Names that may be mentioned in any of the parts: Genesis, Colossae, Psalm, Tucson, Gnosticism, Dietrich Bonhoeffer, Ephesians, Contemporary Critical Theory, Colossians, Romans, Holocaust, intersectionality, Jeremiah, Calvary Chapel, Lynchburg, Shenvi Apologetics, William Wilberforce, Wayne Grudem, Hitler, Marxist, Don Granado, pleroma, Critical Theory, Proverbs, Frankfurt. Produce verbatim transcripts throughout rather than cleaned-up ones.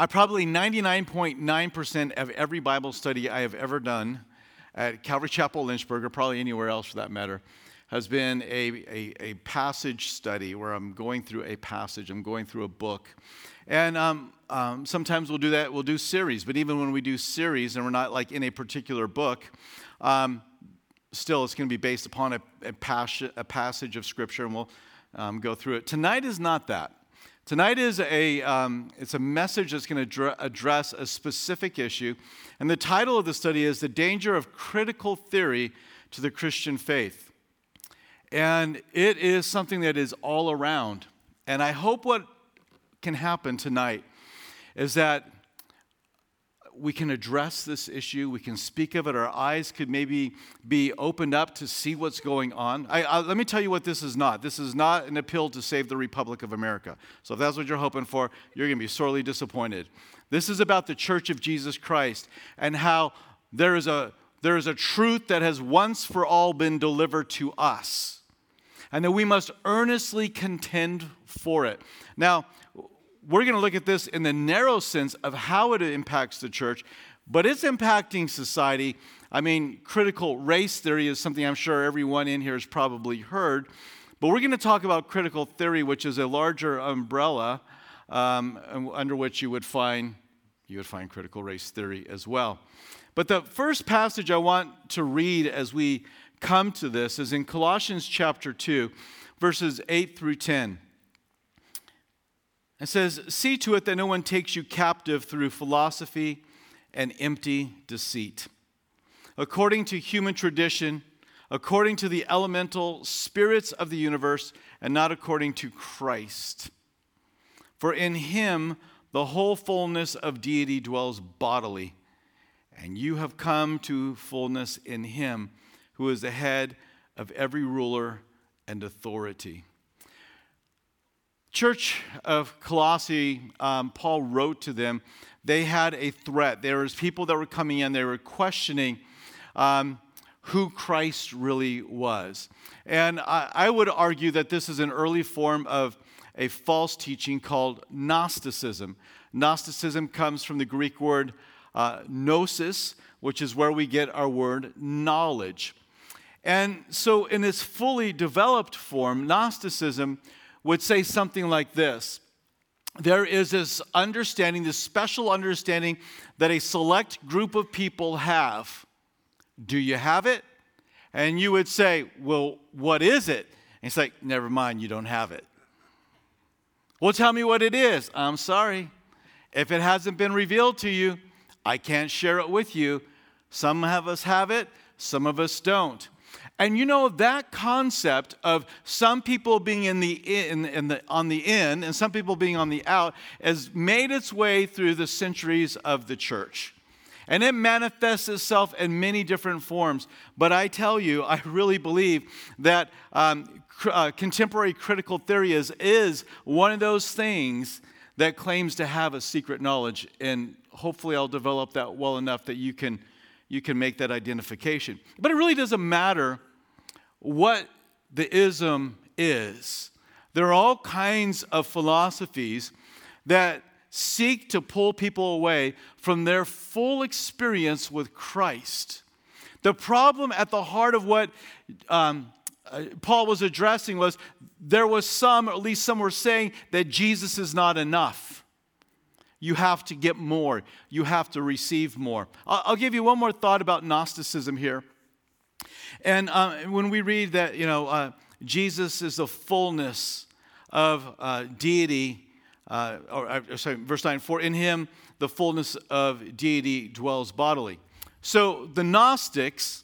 I probably ninety-nine point nine percent of every Bible study I have ever done at Calvary Chapel, Lynchburg, or probably anywhere else for that matter, has been a, a, a passage study where I'm going through a passage, I'm going through a book. And um, um, sometimes we'll do that, we'll do series, but even when we do series and we're not like in a particular book, um, still it's going to be based upon a, a, pas- a passage of Scripture, and we'll um, go through it. Tonight is not that. Tonight is a, um, it's a message that's going to address a specific issue, and the title of the study is The Danger of Critical Theory to the Christian Faith. And it is something that is all around. And I hope what can happen tonight is that we can address this issue. We can speak of it. Our eyes could maybe be opened up to see what's going on. I, I, let me tell you what this is not. This is not an appeal to save the Republic of America. So if that's what you're hoping for, you're going to be sorely disappointed. This is about the Church of Jesus Christ and how there is a there is a truth that has once for all been delivered to us, and that we must earnestly contend for it. Now, we're going to look at this in the narrow sense of how it impacts the church, but it's impacting society. I mean, critical race theory is something I'm sure everyone in here has probably heard, but we're going to talk about critical theory, which is a larger umbrella um, under which you would find you would find critical race theory as well. But the first passage I want to read as we come to this is in Colossians chapter two, verses eight through ten. It says, "See to it that no one takes you captive through philosophy and empty deceit, according to human tradition, according to the elemental spirits of the universe, and not according to Christ. For in him the whole fullness of deity dwells bodily, and you have come to fullness in him, who is the head of every ruler and authority." Church of Colossae, um, Paul wrote to them. They had a threat. There was people that were coming in. They were questioning um, who Christ really was. And I, I would argue that this is an early form of a false teaching called Gnosticism. Gnosticism comes from the Greek word uh, gnosis, which is where we get our word knowledge. And so in its fully developed form, Gnosticism would say something like this. There is this understanding, this special understanding that a select group of people have. Do you have it? And you would say, well, what is it? And it's like, never mind, you don't have it. Well, tell me what it is. I'm sorry. If it hasn't been revealed to you, I can't share it with you. Some of us have it, some of us don't. And you know, that concept of some people being in the in, in the, on the in and some people being on the out has made its way through the centuries of the church. And it manifests itself in many different forms. But I tell you, I really believe that um, cr- uh, contemporary critical theory is, is one of those things that claims to have a secret knowledge. And hopefully I'll develop that well enough that you can, you can make that identification. But it really doesn't matter what the ism is. There are all kinds of philosophies that seek to pull people away from their full experience with Christ. The problem at the heart of what um, Paul was addressing was there was some, or at least some were saying, that Jesus is not enough. You have to get more. You have to receive more. I'll, I'll give you one more thought about Gnosticism here. And uh, when we read that, you know, uh, Jesus is the fullness of uh, deity, uh, or, or sorry, verse nine, for in him the fullness of deity dwells bodily. So the Gnostics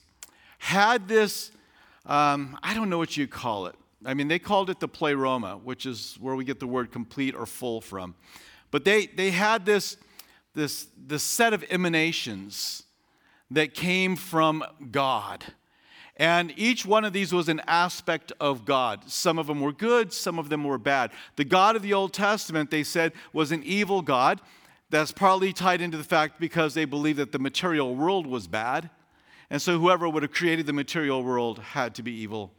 had this, um, I don't know what you call it. I mean, they called it the pleroma, which is where we get the word complete or full from. But they, they had this, this, this set of emanations that came from God. And each one of these was an aspect of God. Some of them were good, some of them were bad. The God of the Old Testament, they said, was an evil God. That's partly tied into the fact because they believed that the material world was bad. And so whoever would have created the material world had to be evil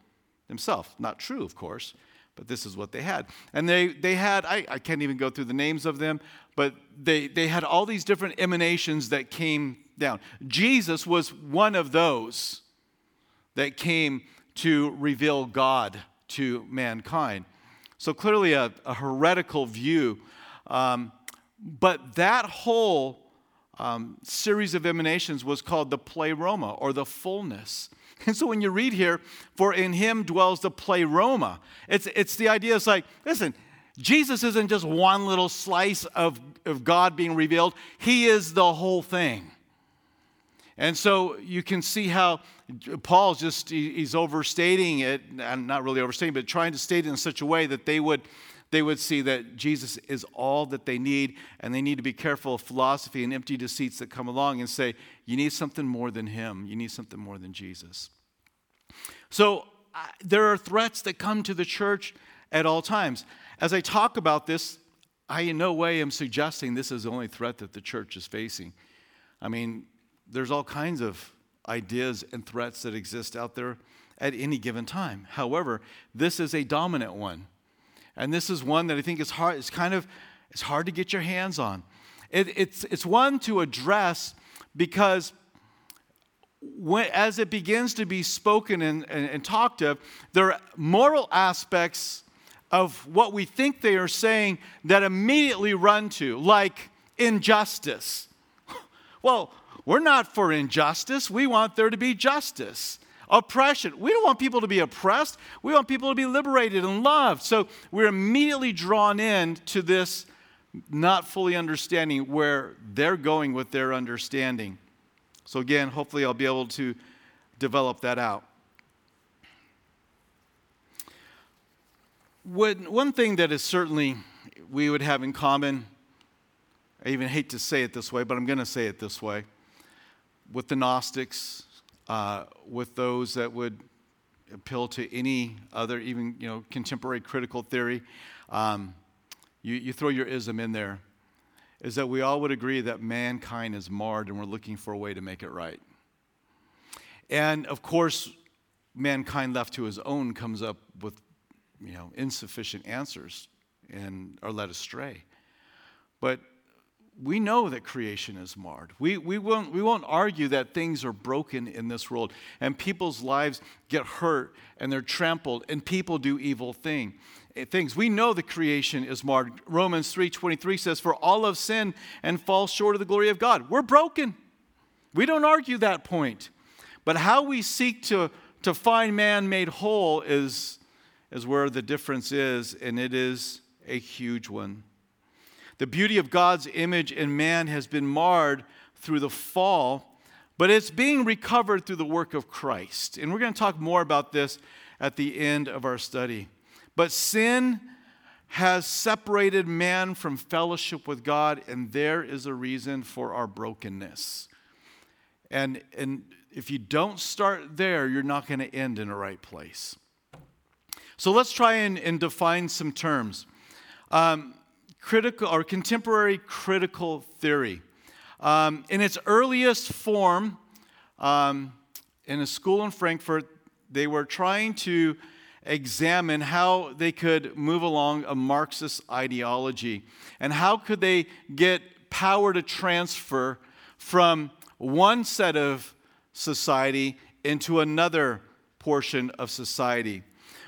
himself. Not true, of course. But this is what they had. And they, they had, I, I can't even go through the names of them, but they, they had all these different emanations that came down. Jesus was one of those that came to reveal God to mankind. So clearly a, a heretical view. Um, but that whole um, series of emanations was called the pleroma, or the fullness. And so when you read here, for in him dwells the pleroma, it's it's the idea, it's like, listen, Jesus isn't just one little slice of, of God being revealed. He is the whole thing. And so you can see how Paul's just, he's overstating it, and not really overstating, but trying to state it in such a way that they would, they would see that Jesus is all that they need, and they need to be careful of philosophy and empty deceits that come along and say, you need something more than him. You need something more than Jesus. So uh, there are threats that come to the church at all times. As I talk about this, I in no way am suggesting this is the only threat that the church is facing. I mean, there's all kinds of ideas and threats that exist out there at any given time. However, this is a dominant one. And this is one that I think is hard. It's kind of, it's hard to get your hands on. It, it's it's one to address because when, as it begins to be spoken and, and, and talked of, there are moral aspects of what we think they are saying that immediately run to, like injustice. Well, we're not for injustice. We want there to be justice. Oppression. We don't want people to be oppressed. We want people to be liberated and loved. So we're immediately drawn in to this, not fully understanding where they're going with their understanding. So again, hopefully I'll be able to develop that out. When, one thing that is certainly we would have in common, I even hate to say it this way, but I'm going to say it this way, with the Gnostics, Uh, with those that would appeal to any other, even, you know, contemporary critical theory, um, you, you throw your ism in there, is that we all would agree that mankind is marred and we're looking for a way to make it right. And, of course, mankind left to his own comes up with, you know, insufficient answers and are led astray. But we know that creation is marred. We, we, won't, we won't argue that things are broken in this world and people's lives get hurt and they're trampled and people do evil thing, things. We know the creation is marred. Romans three twenty-three says, for all have sinned and fall short of the glory of God. We're broken. We don't argue that point. But how we seek to, to find man made whole is, is where the difference is, and it is a huge one. The beauty of God's image in man has been marred through the fall, but it's being recovered through the work of Christ. And we're going to talk more about this at the end of our study. But sin has separated man from fellowship with God, and there is a reason for our brokenness. And, and if you don't start there, you're not going to end in the right place. So let's try and, and define some terms. Um, Critical or contemporary critical theory. Um, in its earliest form, um, in a school in Frankfurt, they were trying to examine how they could move along a Marxist ideology and how could they get power to transfer from one set of society into another portion of society.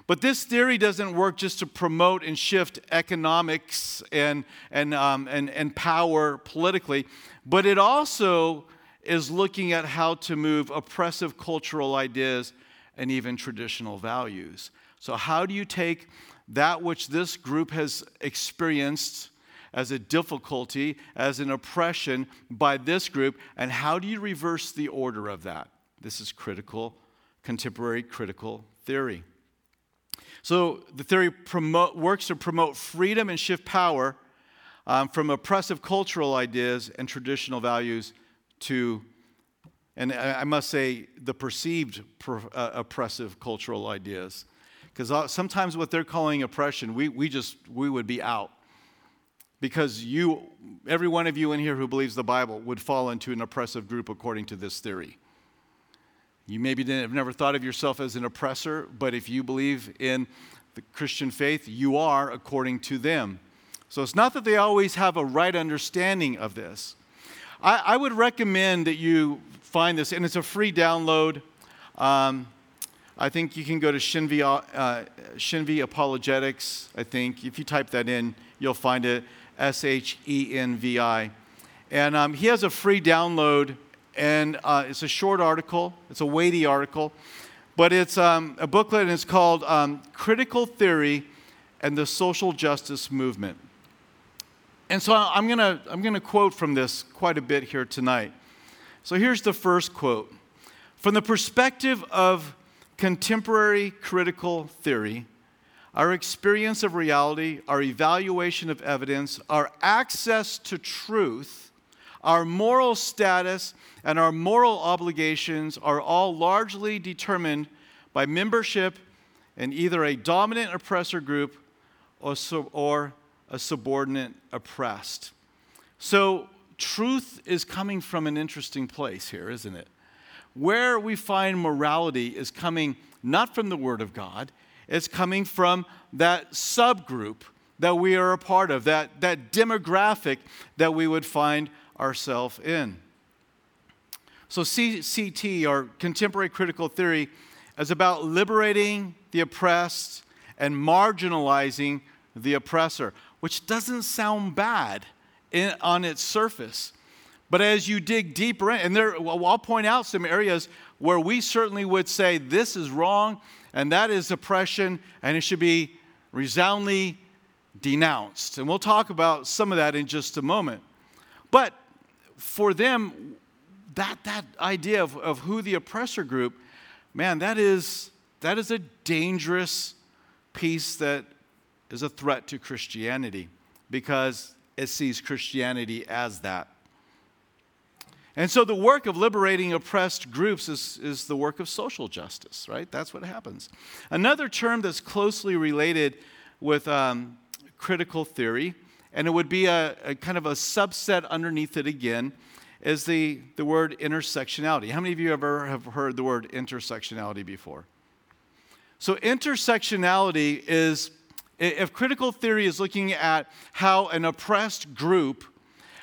But this theory doesn't work just to promote and shift economics and and, um, and and power politically, but it also is looking at how to move oppressive cultural ideas and even traditional values. So how do you take that which this group has experienced as a difficulty, as an oppression by this group, and how do you reverse the order of that? This is critical, contemporary critical theory. So the theory promote, works to promote freedom and shift power um, from oppressive cultural ideas and traditional values to, and I must say, the perceived per, uh, oppressive cultural ideas. Because sometimes what they're calling oppression, we, we just, we would be out. Because you, every one of you in here who believes the Bible would fall into an oppressive group according to this theory. You maybe have never thought of yourself as an oppressor, but if you believe in the Christian faith, you are according to them. So it's not that they always have a right understanding of this. I, I would recommend that you find this, and it's a free download. Um, I think you can go to Shenvi, uh, Shenvi Apologetics, I think. If you type that in, you'll find it, S H E N V I. And um, he has a free download, and uh, it's a short article. It's a weighty article. But it's um, a booklet, and it's called um, Critical Theory and the Social Justice Movement. And so I'm going to I'm going to quote from this quite a bit here tonight. So here's the first quote. From the perspective of contemporary critical theory, our experience of reality, our evaluation of evidence, our access to truth, our moral status, and our moral obligations are all largely determined by membership in either a dominant oppressor group or, sub- or a subordinate oppressed. So truth is coming from an interesting place here, isn't it? Where we find morality is coming not from the Word of God, it's coming from that subgroup that we are a part of, that, that demographic that we would find ourselves in. So C C T, or Contemporary Critical Theory, is about liberating the oppressed and marginalizing the oppressor, which doesn't sound bad in, on its surface. But as you dig deeper in, and there, well, I'll point out some areas where we certainly would say this is wrong and that is oppression and it should be resoundingly denounced. And we'll talk about some of that in just a moment. But for them, that that idea of, of who the oppressor group, man, that is that is a dangerous piece that is a threat to Christianity because it sees Christianity as that. And so the work of liberating oppressed groups is, is the work of social justice, right? That's what happens. Another term that's closely related with um, critical theory, and it would be a, a kind of a subset underneath it again, is the, the word intersectionality. How many of you ever have heard the word intersectionality before? So intersectionality is, if critical theory is looking at how an oppressed group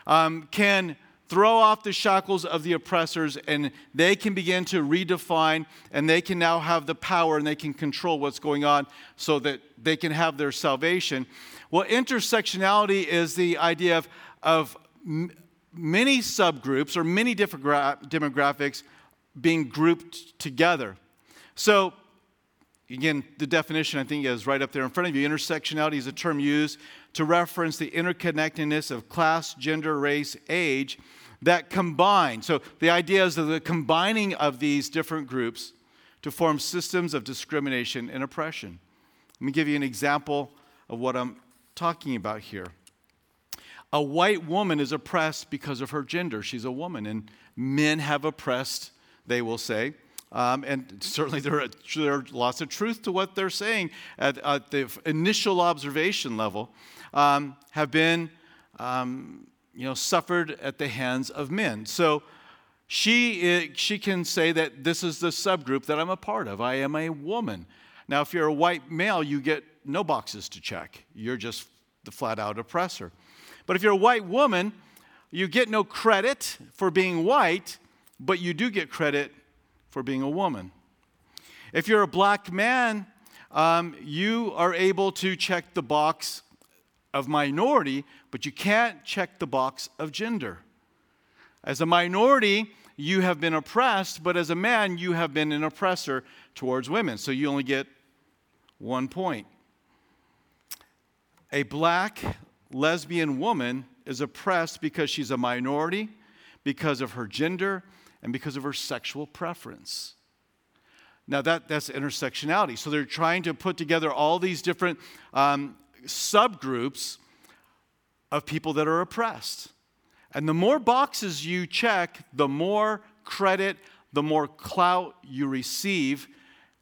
um, can throw off the shackles of the oppressors, and they can begin to redefine, and they can now have the power, and they can control what's going on so that they can have their salvation. Well, intersectionality is the idea of, of m- many subgroups or many different gra- demographics being grouped together. So, again, the definition, I think, is right up there in front of you. Intersectionality is a term used to reference the interconnectedness of class, gender, race, age, that combine. So the idea is that the combining of these different groups to form systems of discrimination and oppression. Let me give you an example of what I'm talking about here. A white woman is oppressed because of her gender. She's a woman, and men have oppressed, they will say. Um, and certainly there are, there are lots of truth to what they're saying at, at the initial observation level, um, have been, um, you know, suffered at the hands of men. So she, she can say that this is the subgroup that I'm a part of. I am a woman. Now, if you're a white male, you get no boxes to check. You're just the flat-out oppressor. But if you're a white woman, you get no credit for being white, but you do get credit for being a woman. If you're a black man, um, you are able to check the box of minority, but you can't check the box of gender. As a minority, you have been oppressed, but as a man, you have been an oppressor towards women, so you only get one point. A black lesbian woman is oppressed because she's a minority, because of her gender, and because of her sexual preference. Now that, that's intersectionality. So they're trying to put together all these different um, subgroups of people that are oppressed. And the more boxes you check, the more credit, the more clout you receive.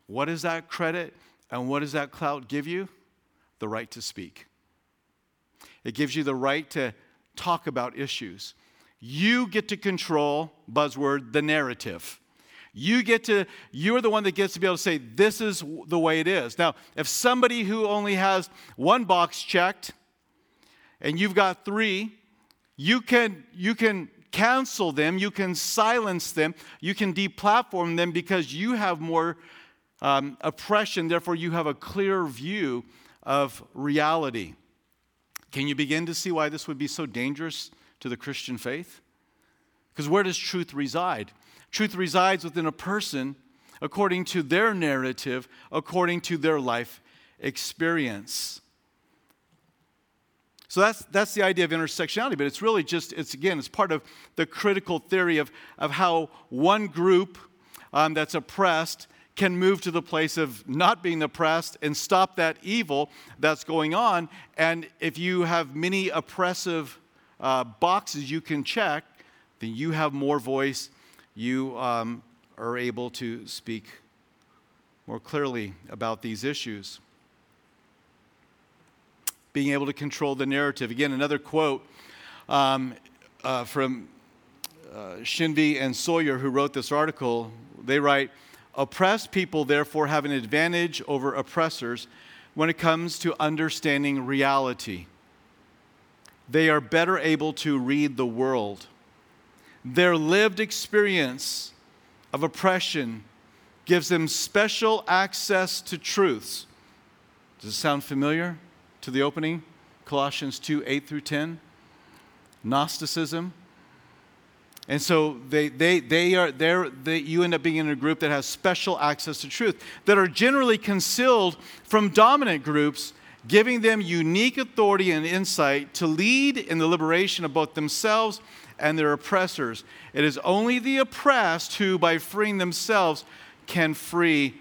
What is that credit and what does that clout give you? The right to speak. It gives you the right to talk about issues. You get to control, buzzword, the narrative. You get to, you're the one that gets to be able to say, this is the way it is. Now, if somebody who only has one box checked and you've got three, you can, you can cancel them, you can silence them, you can deplatform them because you have more um, oppression, therefore you have a clearer view of reality. Can you begin to see why this would be so dangerous to the Christian faith? Because where does truth reside? Truth resides within a person according to their narrative, according to their life experience. So that's that's the idea of intersectionality, but it's really just, it's again, it's part of the critical theory of, of how one group um, that's oppressed can move to the place of not being oppressed and stop that evil that's going on. And if you have many oppressive uh, boxes you can check, then you have more voice. You um, are able to speak more clearly about these issues. Being able to control the narrative. Again, another quote um, uh, from uh, Shenvi and Sawyer, who wrote this article. They write, "Oppressed people, therefore, have an advantage over oppressors when it comes to understanding reality. They are better able to read the world. Their lived experience of oppression gives them special access to truths." Does it sound familiar to the opening? Colossians two, eight through ten. Gnosticism. And so they they they are there. They, you end up being in a group that has special access to truth that are generally concealed from dominant groups, giving them unique authority and insight to lead in the liberation of both themselves and their oppressors. It is only the oppressed who, by freeing themselves, can free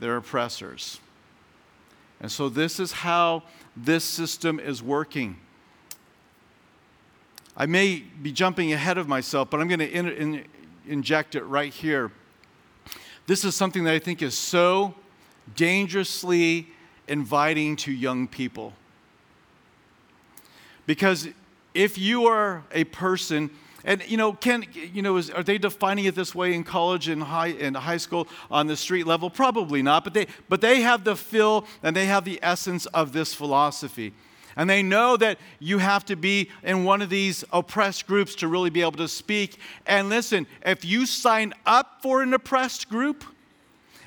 their oppressors. And so this is how this system is working. I may be jumping ahead of myself, but I'm going to in, in, inject it right here. This is something that I think is so dangerously inviting to young people. Because if you are a person, and you know, can you know, is, are they defining it this way in college and high and high school on the street level? Probably not, but they but they have the feel and they have the essence of this philosophy. And they know that you have to be in one of these oppressed groups to really be able to speak. And listen, if you sign up for an oppressed group,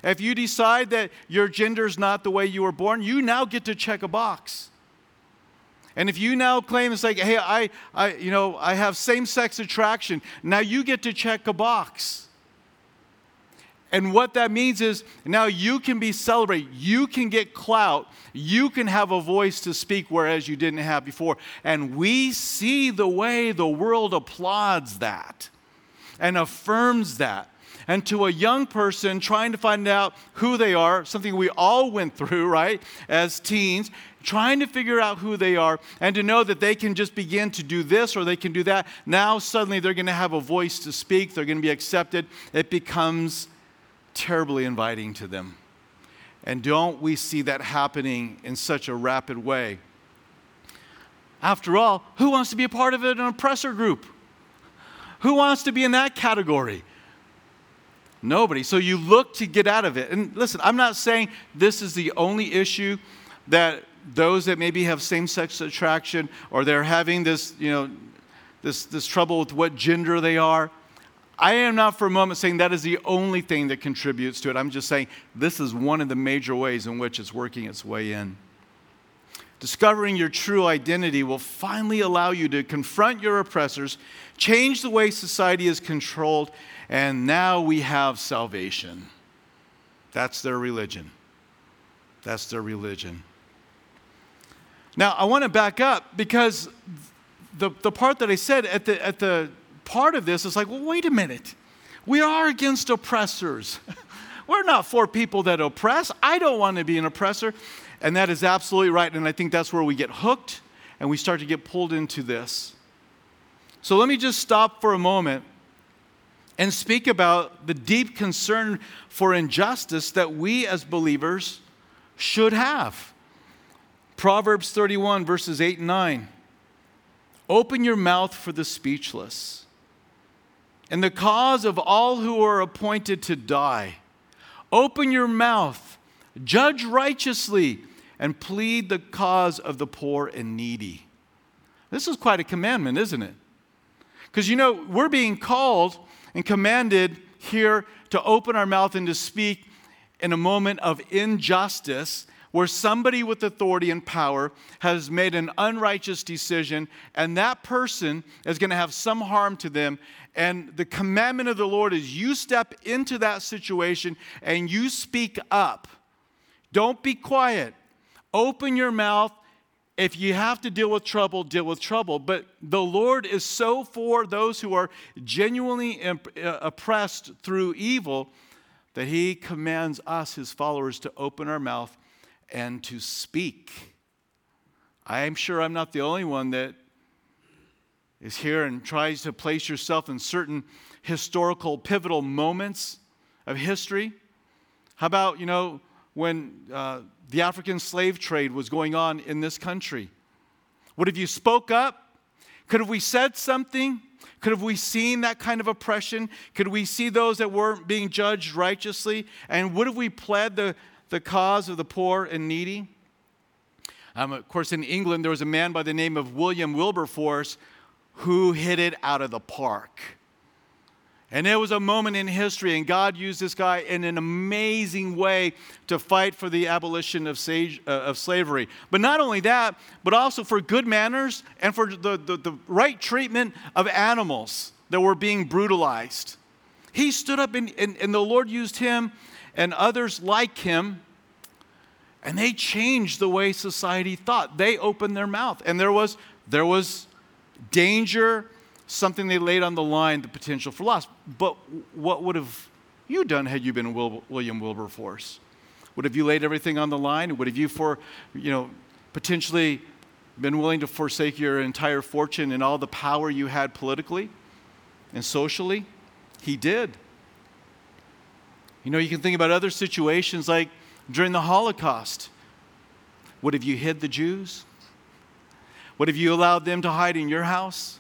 if you decide that your gender is not the way you were born, you now get to check a box. And if you now claim it's like, hey, I, I, you know, I have same-sex attraction, now you get to check a box. And what that means is now you can be celebrated. You can get clout. You can have a voice to speak, whereas you didn't have before. And we see the way the world applauds that and affirms that. And to a young person trying to find out who they are, something we all went through, right, as teens, trying to figure out who they are and to know that they can just begin to do this or they can do that. Now suddenly they're going to have a voice to speak. They're going to be accepted. It becomes terribly inviting to them. And don't we see that happening in such a rapid way? After all, who wants to be a part of an oppressor group? Who wants to be in that category? Nobody. So you look to get out of it. And listen, I'm not saying this is the only issue that those that maybe have same-sex attraction or they're having this, you know, this this trouble with what gender they are. I am not for a moment saying that is the only thing that contributes to it. I'm just saying this is one of the major ways in which it's working its way in. Discovering your true identity will finally allow you to confront your oppressors, change the way society is controlled, and now we have salvation. That's their religion. That's their religion. Now, I want to back up because the, the part that I said at the at the part of this is like, well, wait a minute. We are against oppressors. We're not for people that oppress. I don't want to be an oppressor. And that is absolutely right. And I think that's where we get hooked and we start to get pulled into this. So let me just stop for a moment and speak about the deep concern for injustice that we as believers should have. Proverbs thirty-one, verses eight and nine. Open your mouth for the speechless. and the cause of all who are appointed to die. Open your mouth, judge righteously, and plead the cause of the poor and needy." This is quite a commandment, isn't it? Because, you know, we're being called and commanded here to open our mouth and to speak in a moment of injustice where somebody with authority and power has made an unrighteous decision, and that person is going to have some harm to them. And the commandment of the Lord is you step into that situation and you speak up. Don't be quiet. Open your mouth. If you have to deal with trouble, deal with trouble. But the Lord is so for those who are genuinely imp- oppressed through evil that he commands us, his followers, to open our mouth and to speak. I am sure I'm not the only one that is here and tries to place yourself in certain historical pivotal moments of history. How about, you know, when uh, the African slave trade was going on in this country? Would have you spoke up? Could have we said something? Could have we seen that kind of oppression? Could we see those that weren't being judged righteously? And would have we pled the, the cause of the poor and needy? Um, of course, in England, there was a man by the name of William Wilberforce who hit it out of the park. And it was a moment in history, and God used this guy in an amazing way to fight for the abolition of sage, uh, of slavery. But not only that, but also for good manners and for the, the, the right treatment of animals that were being brutalized. He stood up, and, and, and the Lord used him and others like him, and they changed the way society thought. They opened their mouth, and there was there was danger, something they laid on the line, the potential for loss. But what would have you done had you been Wil- William Wilberforce? Would have you laid everything on the line? Would have you, for, you know, potentially been willing to forsake your entire fortune and all the power you had politically and socially? He did. You know, you can think about other situations like during the Holocaust. Would have you hid the Jews? Would have you allowed them to hide in your house?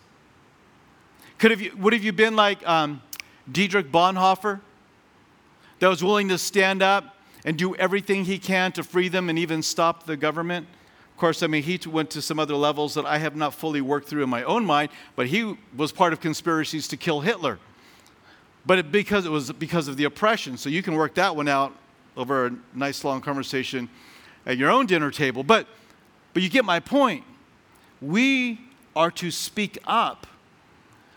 Could have you, would have you been like um, Dietrich Bonhoeffer, that was willing to stand up and do everything he can to free them and even stop the government? Of course, I mean, he went to some other levels that I have not fully worked through in my own mind, but he was part of conspiracies to kill Hitler. But it, because it was because of the oppression. So you can work that one out over a nice long conversation at your own dinner table. But, but you get my point. We are to speak up.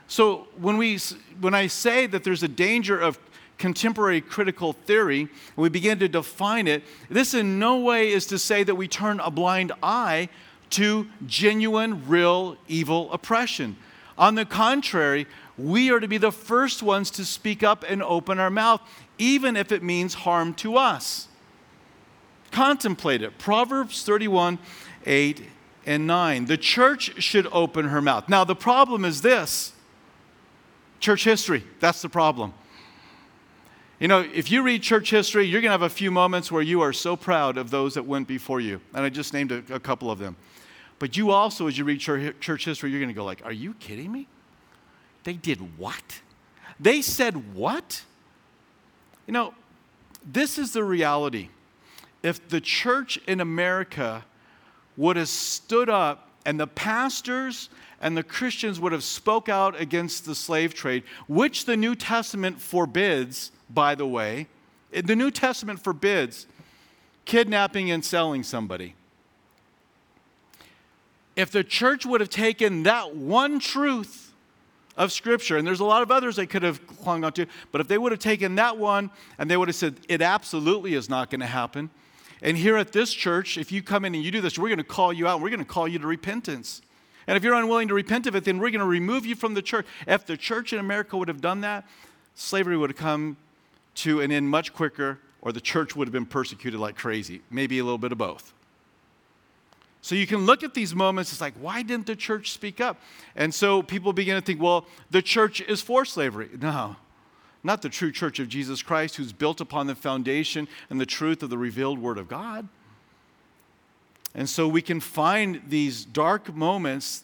So when we, when I say that there's a danger of contemporary critical theory, and we begin to define it, this in no way is to say that we turn a blind eye to genuine, real, evil oppression. On the contrary, we are to be the first ones to speak up and open our mouth, even if it means harm to us. Contemplate it. Proverbs thirty-one, eight and nine. The church should open her mouth. Now, the problem is this. Church history, that's the problem. You know, if you read church history, you're going to have a few moments where you are so proud of those that went before you. And I just named a, a couple of them. But you also, as you read church, church history, you're going to go like, are you kidding me? They did what? They said what? You know, this is the reality. If the church in America would have stood up and the pastors and the Christians would have spoke out against the slave trade, which the New Testament forbids, by the way. The New Testament forbids kidnapping and selling somebody. If the church would have taken that one truth of Scripture, and there's a lot of others they could have clung on to, but if they would have taken that one and they would have said, it absolutely is not going to happen. And here at this church, if you come in and you do this, we're going to call you out. We're going to call you to repentance. And if you're unwilling to repent of it, then we're going to remove you from the church. If the church in America would have done that, slavery would have come to an end much quicker, or the church would have been persecuted like crazy. Maybe a little bit of both. So you can look at these moments, it's like, why didn't the church speak up? And so people begin to think, well, the church is for slavery. No. Not the true church of Jesus Christ, who's built upon the foundation and the truth of the revealed Word of God. And so we can find these dark moments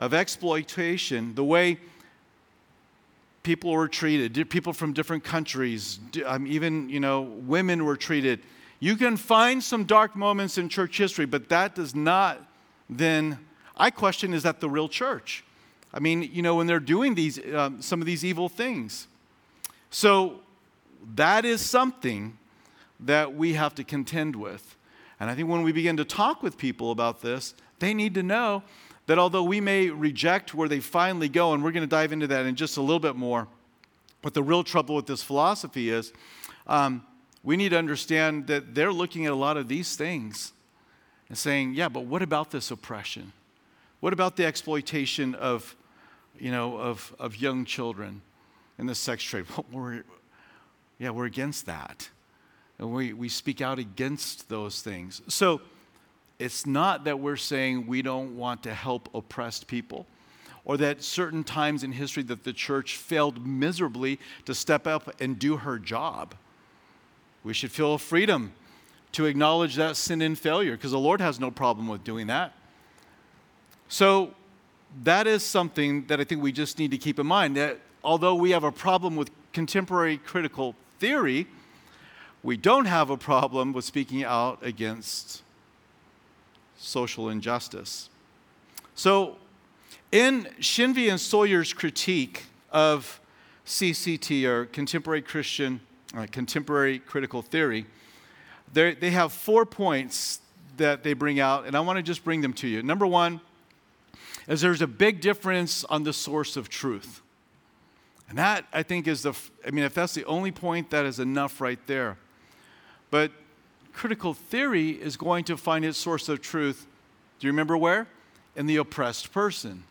of exploitation, the way people were treated, people from different countries, um, even, you know, women were treated. You can find some dark moments in church history, but that does not then, I question, is that the real church? I mean, you know, when they're doing these, um, some of these evil things. So that is something that we have to contend with. And I think when we begin to talk with people about this, they need to know that although we may reject where they finally go, and we're going to dive into that in just a little bit more, what the real trouble with this philosophy is, um, we need to understand that they're looking at a lot of these things and saying, yeah, but what about this oppression? What about the exploitation of, you know, of, of young children in the sex trade? We're, yeah, we're against that. And we, we speak out against those things. So it's not that we're saying we don't want to help oppressed people, or that certain times in history that the church failed miserably to step up and do her job. We should feel freedom to acknowledge that sin and failure, because the Lord has no problem with doing that. So that is something that I think we just need to keep in mind, that although we have a problem with contemporary critical theory, we don't have a problem with speaking out against social injustice. So in Shenvi and Sawyer's critique of C C T, or Contemporary Christian, uh, Contemporary Critical Theory, they have four points that they bring out, and I want to just bring them to you. Number one is there's a big difference on the source of truth. And that, I think, is the, I mean, if that's the only point, that is enough right there. But critical theory is going to find its source of truth, do you remember where? In the oppressed person,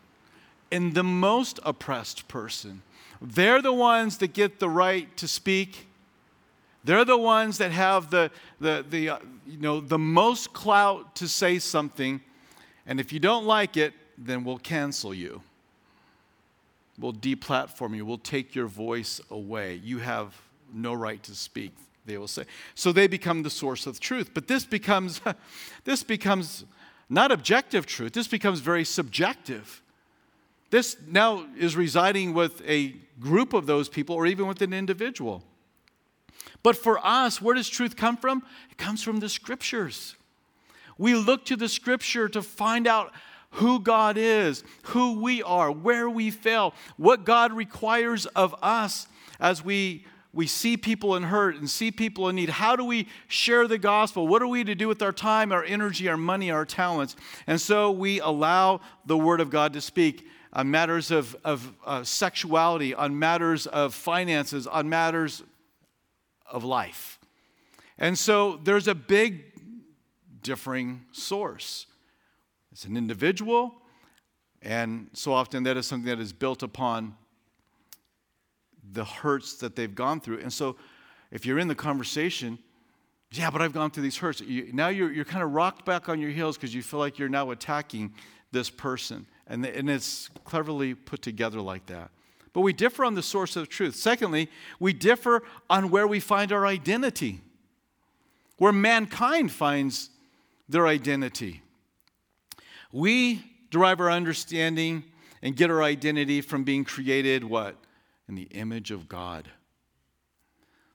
in the most oppressed person. They're the ones that get the right to speak. They're the ones that have the, the, the uh, you know, the most clout to say something. And if you don't like it, then we'll cancel you. We'll deplatform you. We'll take your voice away. You have no right to speak, they will say. So they become the source of truth. But this becomes, this becomes not objective truth. This becomes very subjective. This now is residing with a group of those people, or even with an individual. But for us, where does truth come from? It comes from the Scriptures. We look to the Scripture to find out who God is, who we are, where we fail, what God requires of us as we We see people in hurt and see people in need. How do we share the gospel? What are we to do with our time, our energy, our money, our talents? And so we allow the Word of God to speak on matters of, of uh, sexuality, on matters of finances, on matters of life. And so there's a big differing source. It's an individual, and so often that is something that is built upon the hurts that they've gone through. And so if you're in the conversation, yeah, but I've gone through these hurts. You, now you're you're kind of rocked back on your heels because you feel like you're now attacking this person. And, the, and it's cleverly put together like that. But we differ on the source of truth. Secondly, we differ on where we find our identity, where mankind finds their identity. We derive our understanding and get our identity from being created, what? In the image of God.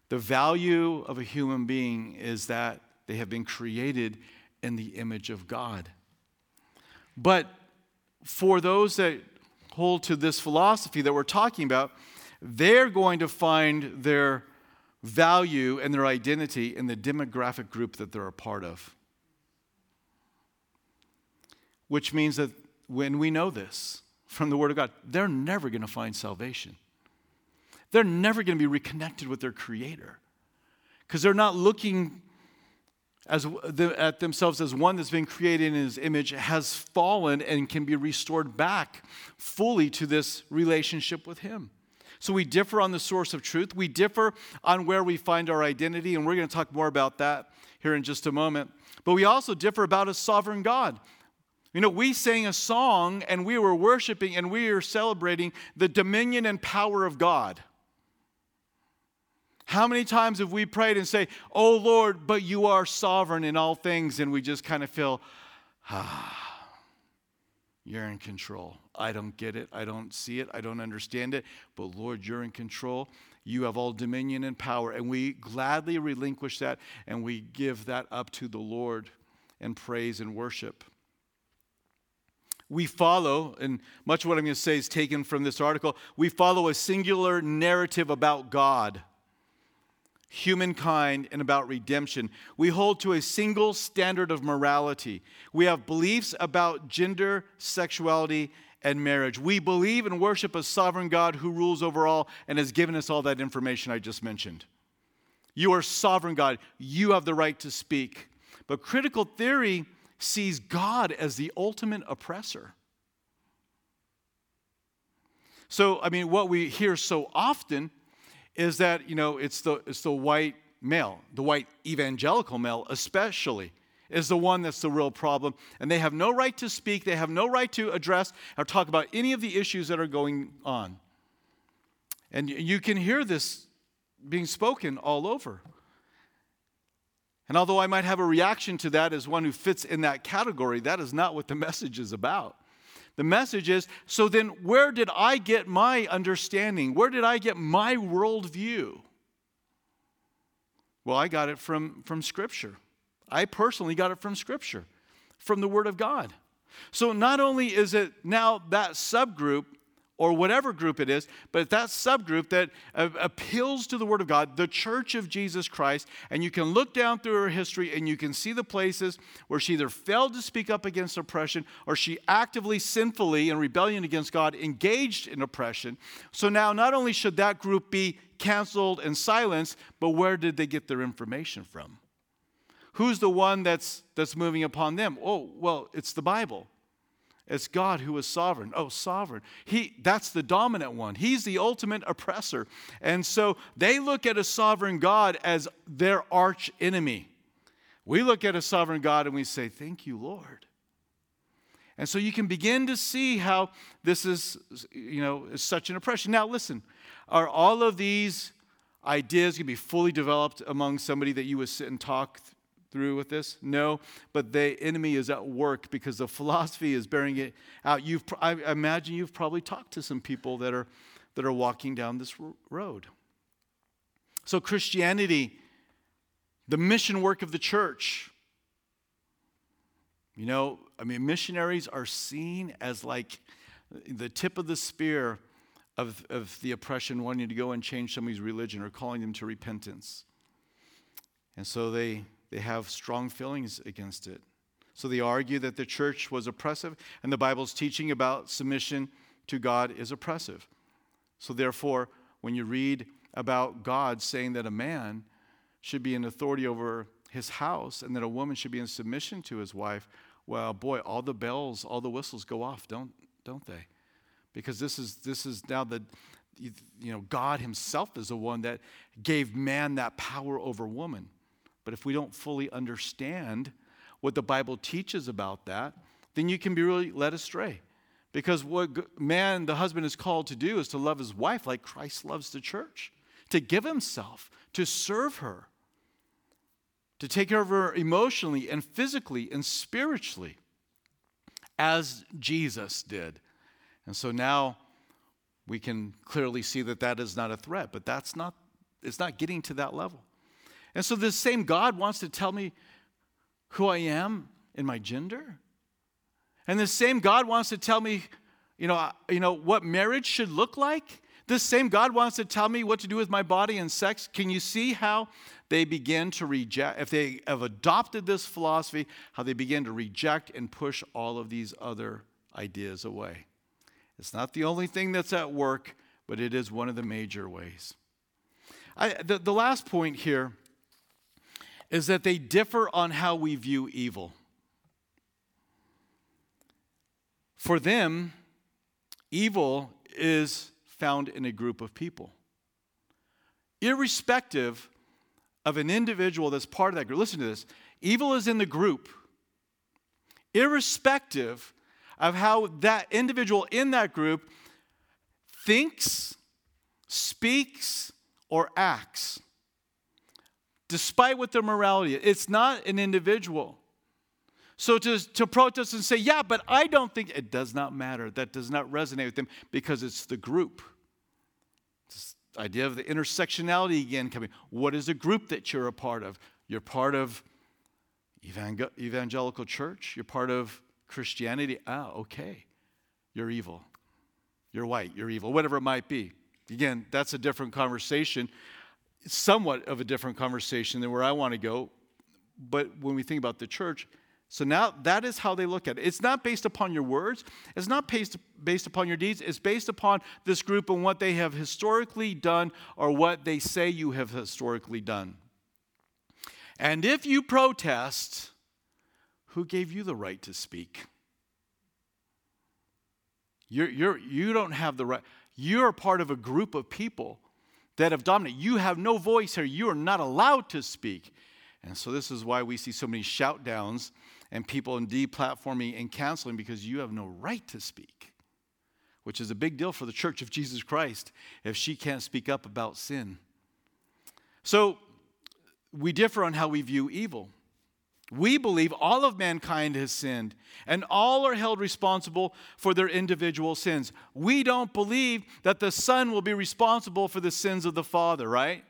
The value of a human being is that they have been created in the image of God. But for those that hold to this philosophy that we're talking about, they're going to find their value and their identity in the demographic group that they're a part of. Which means that when we know this from the Word of God, they're never going to find salvation. They're never going to be reconnected with their Creator, because they're not looking as the, at themselves as one that's been created in His image, has fallen, and can be restored back fully to this relationship with Him. So we differ on the source of truth. We differ on where we find our identity, and we're going to talk more about that here in just a moment. But we also differ about a sovereign God. You know, we sang a song, and we were worshiping, and we were celebrating the dominion and power of God. How many times have we prayed and say, oh, Lord, but you are sovereign in all things, and we just kind of feel, ah, You're in control. I don't get it. I don't see it. I don't understand it. But Lord, you're in control. You have all dominion and power. And we gladly relinquish that and we give that up to the Lord in praise and worship. We follow, and much of what I'm going to say is taken from this article, we follow a singular narrative about God, humankind, and about redemption. We hold to a single standard of morality. We have beliefs about gender, sexuality, and marriage. We believe and worship a sovereign God who rules over all and has given us all that information I just mentioned. You are sovereign God. You have the right to speak. But critical theory sees God as the ultimate oppressor. So, I mean, what we hear so often is that, you know, it's the it's the white male, the white evangelical male especially, is the one that's the real problem. And they have no right to speak. They have no right to address or talk about any of the issues that are going on. And you can hear this being spoken all over. And although I might have a reaction to that as one who fits in that category, that is not what the message is about. The message is, so then where did I get my understanding? Where did I get my worldview? Well, I got it from, from Scripture. I personally got it from Scripture, from the Word of God. So not only is it now that subgroup, or whatever group it is, but that subgroup that appeals to the Word of God, the Church of Jesus Christ, and you can look down through her history and you can see the places where she either failed to speak up against oppression or she actively, sinfully, in rebellion against God, engaged in oppression. So now not only should that group be canceled and silenced, but where did they get their information from? Who's the one that's that's moving upon them? Oh, well, it's the Bible. It's God who is sovereign. Oh, sovereign. He, that's the dominant one. He's the ultimate oppressor. And so they look at a sovereign God as their arch enemy. We look at a sovereign God and we say, thank you, Lord. And so you can begin to see how this is, you know, is such an oppression. Now, listen, are all of these ideas going to be fully developed among somebody that you would sit and talk through? Through with this? No, but the enemy is at work because the philosophy is bearing it out. You've, I imagine you've probably talked to some people that are that are walking down this road. So Christianity, the mission work of the church. You know, I mean, missionaries are seen as like the tip of the spear of, of the oppression wanting to go and change somebody's religion or calling them to repentance. And so they... They have strong feelings against it. So they argue that the church was oppressive, and the Bible's teaching about submission to God is oppressive. So therefore, when you read about God saying that a man should be in authority over his house and that a woman should be in submission to his wife, well, boy, all the bells, all the whistles go off, don't don't they? Because this is this is now the... You know, God himself is the one that gave man that power over woman. But if we don't fully understand what the Bible teaches about that, then you can be really led astray. Because what man, the husband, is called to do is to love his wife like Christ loves the church, to give himself, to serve her, to take care of her emotionally and physically and spiritually, as Jesus did. And so now we can clearly see that that is not a threat, but that's not, it's not getting to that level. And so this same God wants to tell me who I am in my gender. And this same God wants to tell me, you know, you know, what marriage should look like. This same God wants to tell me what to do with my body and sex. Can you see how they begin to reject, if they have adopted this philosophy, how they begin to reject and push all of these other ideas away? It's not the only thing that's at work, but it is one of the major ways. I, the, the last point here is that they differ on how we view evil. For them, evil is found in a group of people, irrespective of an individual that's part of that group. Listen to this. Evil is in the group, irrespective of how that individual in that group thinks, speaks, or acts. Despite what their morality is. It's not an individual. So to, to protest and say, yeah, but I don't think, it does not matter. That does not resonate with them because it's the group. This idea of the intersectionality again coming. What is a group that you're a part of? You're part of evangel- evangelical church. You're part of Christianity. Ah, okay. You're evil. You're white. You're evil. Whatever it might be. Again, that's a different conversation. It's somewhat of a different conversation than where I want to go. But when we think about the church, so now that is how they look at it. It's not based upon your words. It's not based, based upon your deeds. It's based upon this group and what they have historically done or what they say you have historically done. And if you protest, who gave you the right to speak? You're, you're, you don't have the right. You're part of a group of people that have dominated. You have no voice here. You are not allowed to speak. And so this is why we see so many shout downs and people in deplatforming and canceling, because you have no right to speak, which is a big deal for the Church of Jesus Christ if she can't speak up about sin. So we differ on how we view evil. We believe all of mankind has sinned, and all are held responsible for their individual sins. We don't believe that the Son will be responsible for the sins of the Father, right?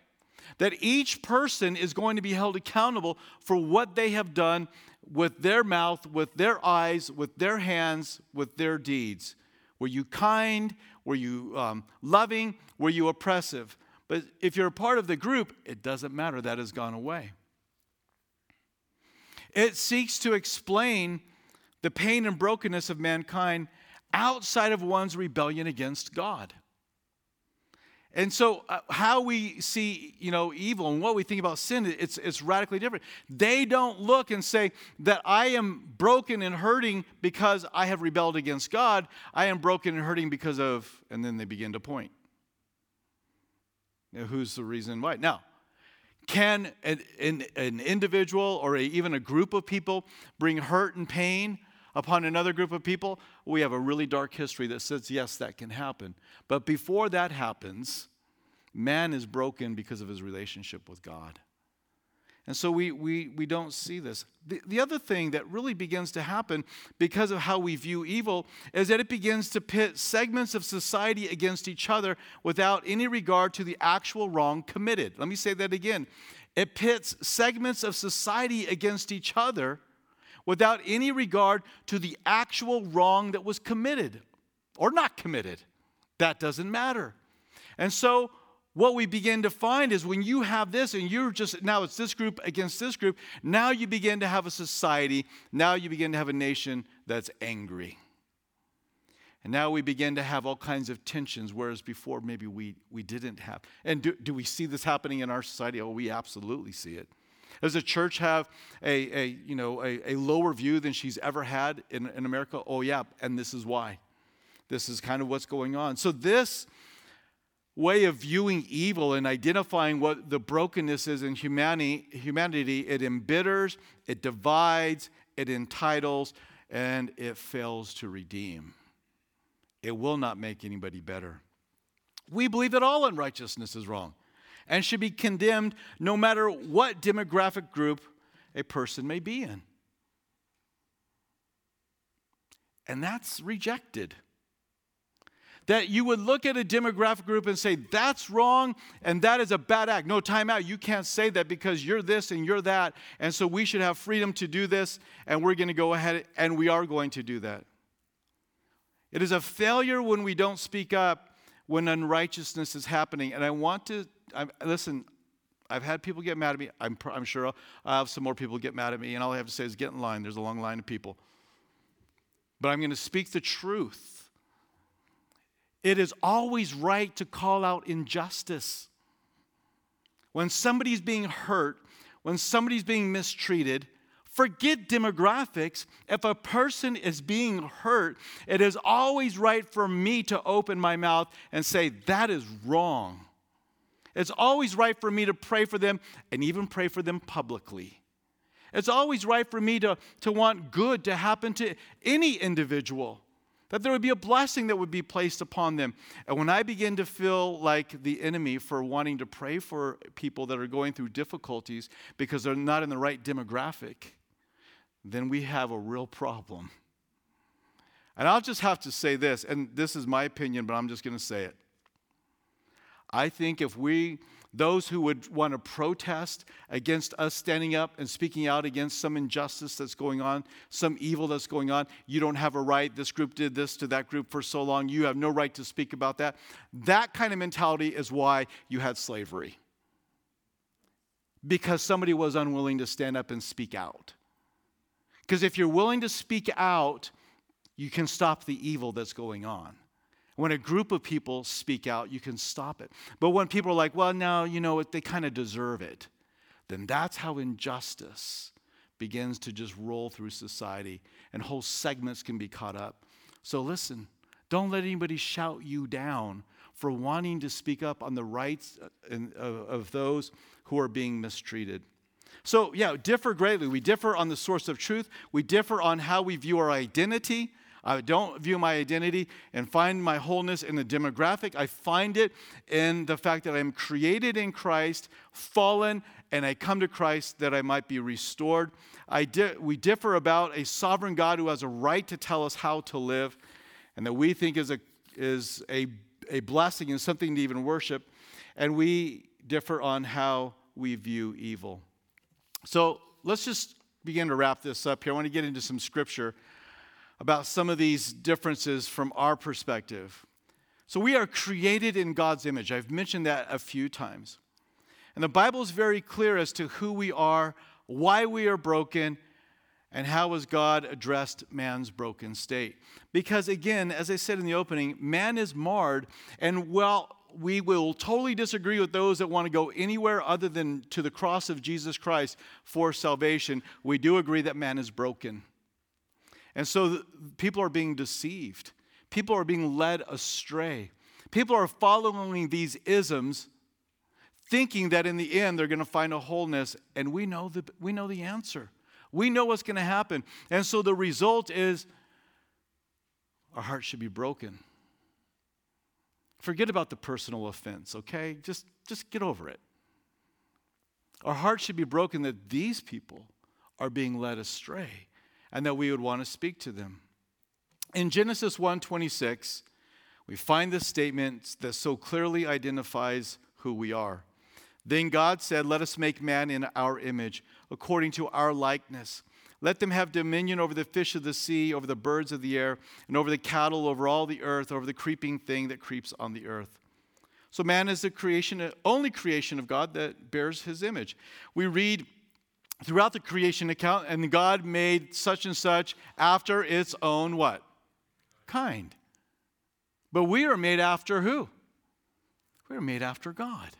That each person is going to be held accountable for what they have done with their mouth, with their eyes, with their hands, with their deeds. Were you kind? Were you um, loving? Were you oppressive? But if you're a part of the group, it doesn't matter. That has gone away. It seeks to explain the pain and brokenness of mankind outside of one's rebellion against God. And so uh, how we see, you know, evil and what we think about sin, it's, it's radically different. They don't look and say that I am broken and hurting because I have rebelled against God. I am broken and hurting because of, and then they begin to point. Now, who's the reason why? Now, can an, an, an individual or a, even a group of people bring hurt and pain upon another group of people? We have a really dark history that says, yes, that can happen. But before that happens, man is broken because of his relationship with God. And so we we we don't see this. The, the other thing that really begins to happen because of how we view evil is that it begins to pit segments of society against each other without any regard to the actual wrong committed. Let me say that again. It pits segments of society against each other without any regard to the actual wrong that was committed or not committed. That doesn't matter. And so what we begin to find is when you have this and you're just, now it's this group against this group, now you begin to have a society, now you begin to have a nation that's angry. And now we begin to have all kinds of tensions, whereas before maybe we, we didn't have. And do, do we see this happening in our society? Oh, we absolutely see it. Does the church have a, a you know a, a lower view than she's ever had in, in America? Oh yeah, and this is why. This is kind of what's going on. So this way of viewing evil and identifying what the brokenness is in humanity, humanity, it embitters, it divides, it entitles, and it fails to redeem. It will not make anybody better. We believe that all unrighteousness is wrong and should be condemned no matter what demographic group a person may be in. And that's rejected. That you would look at a demographic group and say, that's wrong and that is a bad act. No, time out. You can't say that because you're this and you're that. And so we should have freedom to do this, and we're going to go ahead and we are going to do that. It is a failure when we don't speak up when unrighteousness is happening. And I want to I'm, listen, I've had people get mad at me. I'm, I'm sure I'll, I'll have some more people get mad at me, and all I have to say is get in line. There's a long line of people. But I'm going to speak the truth. It is always right to call out injustice. When somebody's being hurt, when somebody's being mistreated, forget demographics. If a person is being hurt, it is always right for me to open my mouth and say, that is wrong. It's always right for me to pray for them and even pray for them publicly. It's always right for me to, to want good to happen to any individual, that there would be a blessing that would be placed upon them. And when I begin to feel like the enemy for wanting to pray for people that are going through difficulties because they're not in the right demographic, then we have a real problem. And I'll just have to say this, and this is my opinion, but I'm just going to say it. I think if we, those who would want to protest against us standing up and speaking out against some injustice that's going on, some evil that's going on, you don't have a right, this group did this to that group for so long, you have no right to speak about that. That kind of mentality is why you had slavery. Because somebody was unwilling to stand up and speak out. Because if you're willing to speak out, you can stop the evil that's going on. When a group of people speak out, you can stop it. But when people are like, well, no, you know what, they kind of deserve it, then that's how injustice begins to just roll through society, and whole segments can be caught up. So listen, don't let anybody shout you down for wanting to speak up on the rights of those who are being mistreated. So yeah, differ greatly. We differ on the source of truth. We differ on how we view our identity. I don't view my identity and find my wholeness in the demographic. I find it in the fact that I am created in Christ, fallen, and I come to Christ that I might be restored. I di- we differ about a sovereign God who has a right to tell us how to live, and that we think is a is a, a blessing and something to even worship. And we differ on how we view evil. So let's just begin to wrap this up here. I want to get into some scripture about some of these differences from our perspective. So we are created in God's image. I've mentioned that a few times. And the Bible is very clear as to who we are, why we are broken, and how has God addressed man's broken state. Because again, as I said in the opening, man is marred, and while we will totally disagree with those that want to go anywhere other than to the cross of Jesus Christ for salvation, we do agree that man is broken. And so people are being deceived. People are being led astray. People are following these isms, thinking that in the end they're going to find a wholeness. And we know the, we know the answer. We know what's going to happen. And so the result is our hearts should be broken. Forget about the personal offense, okay? Just, just get over it. Our hearts should be broken that these people are being led astray, and that we would want to speak to them. In Genesis one twenty-six, we find this statement that so clearly identifies who we are. Then God said, "Let us make man in our image, according to our likeness. Let them have dominion over the fish of the sea, over the birds of the air, and over the cattle, over all the earth, over the creeping thing that creeps on the earth." So man is the creation, only creation of God that bears his image. We read throughout the creation account, and God made such and such after its own what? Kind. But we are made after who? We are made after God.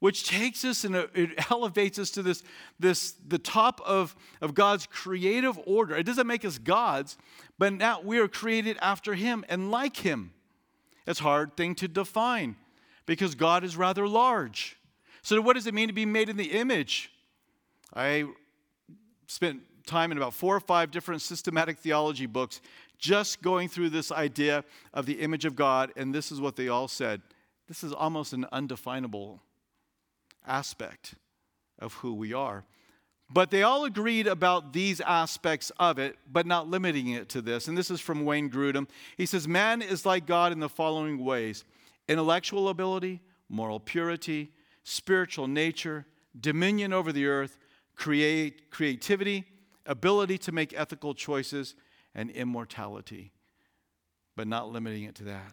Which takes us and it elevates us to this, this the top of, of God's creative order. It doesn't make us gods, but now we are created after Him and like Him. It's a hard thing to define because God is rather large. So what does it mean to be made in the image? I spent time in about four or five different systematic theology books just going through this idea of the image of God, and this is what they all said. This is almost an undefinable aspect of who we are. But they all agreed about these aspects of it, but not limiting it to this. And this is from Wayne Grudem. He says, "Man is like God in the following ways: intellectual ability, moral purity, spiritual nature, dominion over the earth, create creativity, ability to make ethical choices, and immortality," but not limiting it to that.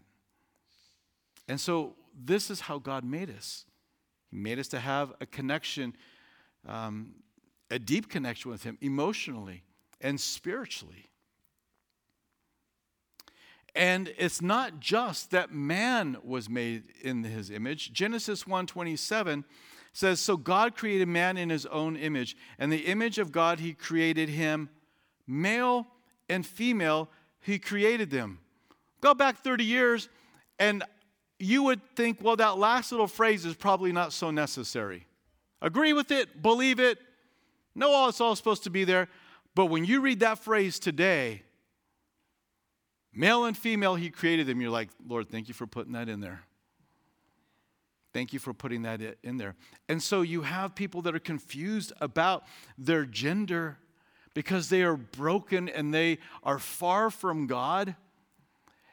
And so this is how God made us. He made us to have a connection, um, a deep connection with Him emotionally and spiritually. And it's not just that man was made in His image. Genesis one twenty-seven says, "So God created man in His own image, and the image of God He created him, male and female He created them." Go back thirty years, and you would think, well, that last little phrase is probably not so necessary. Agree with it, believe it, know it's all supposed to be there. But when you read that phrase today, male and female, He created them. You're like, Lord, thank you for putting that in there. Thank you for putting that in there. And so you have people that are confused about their gender because they are broken and they are far from God,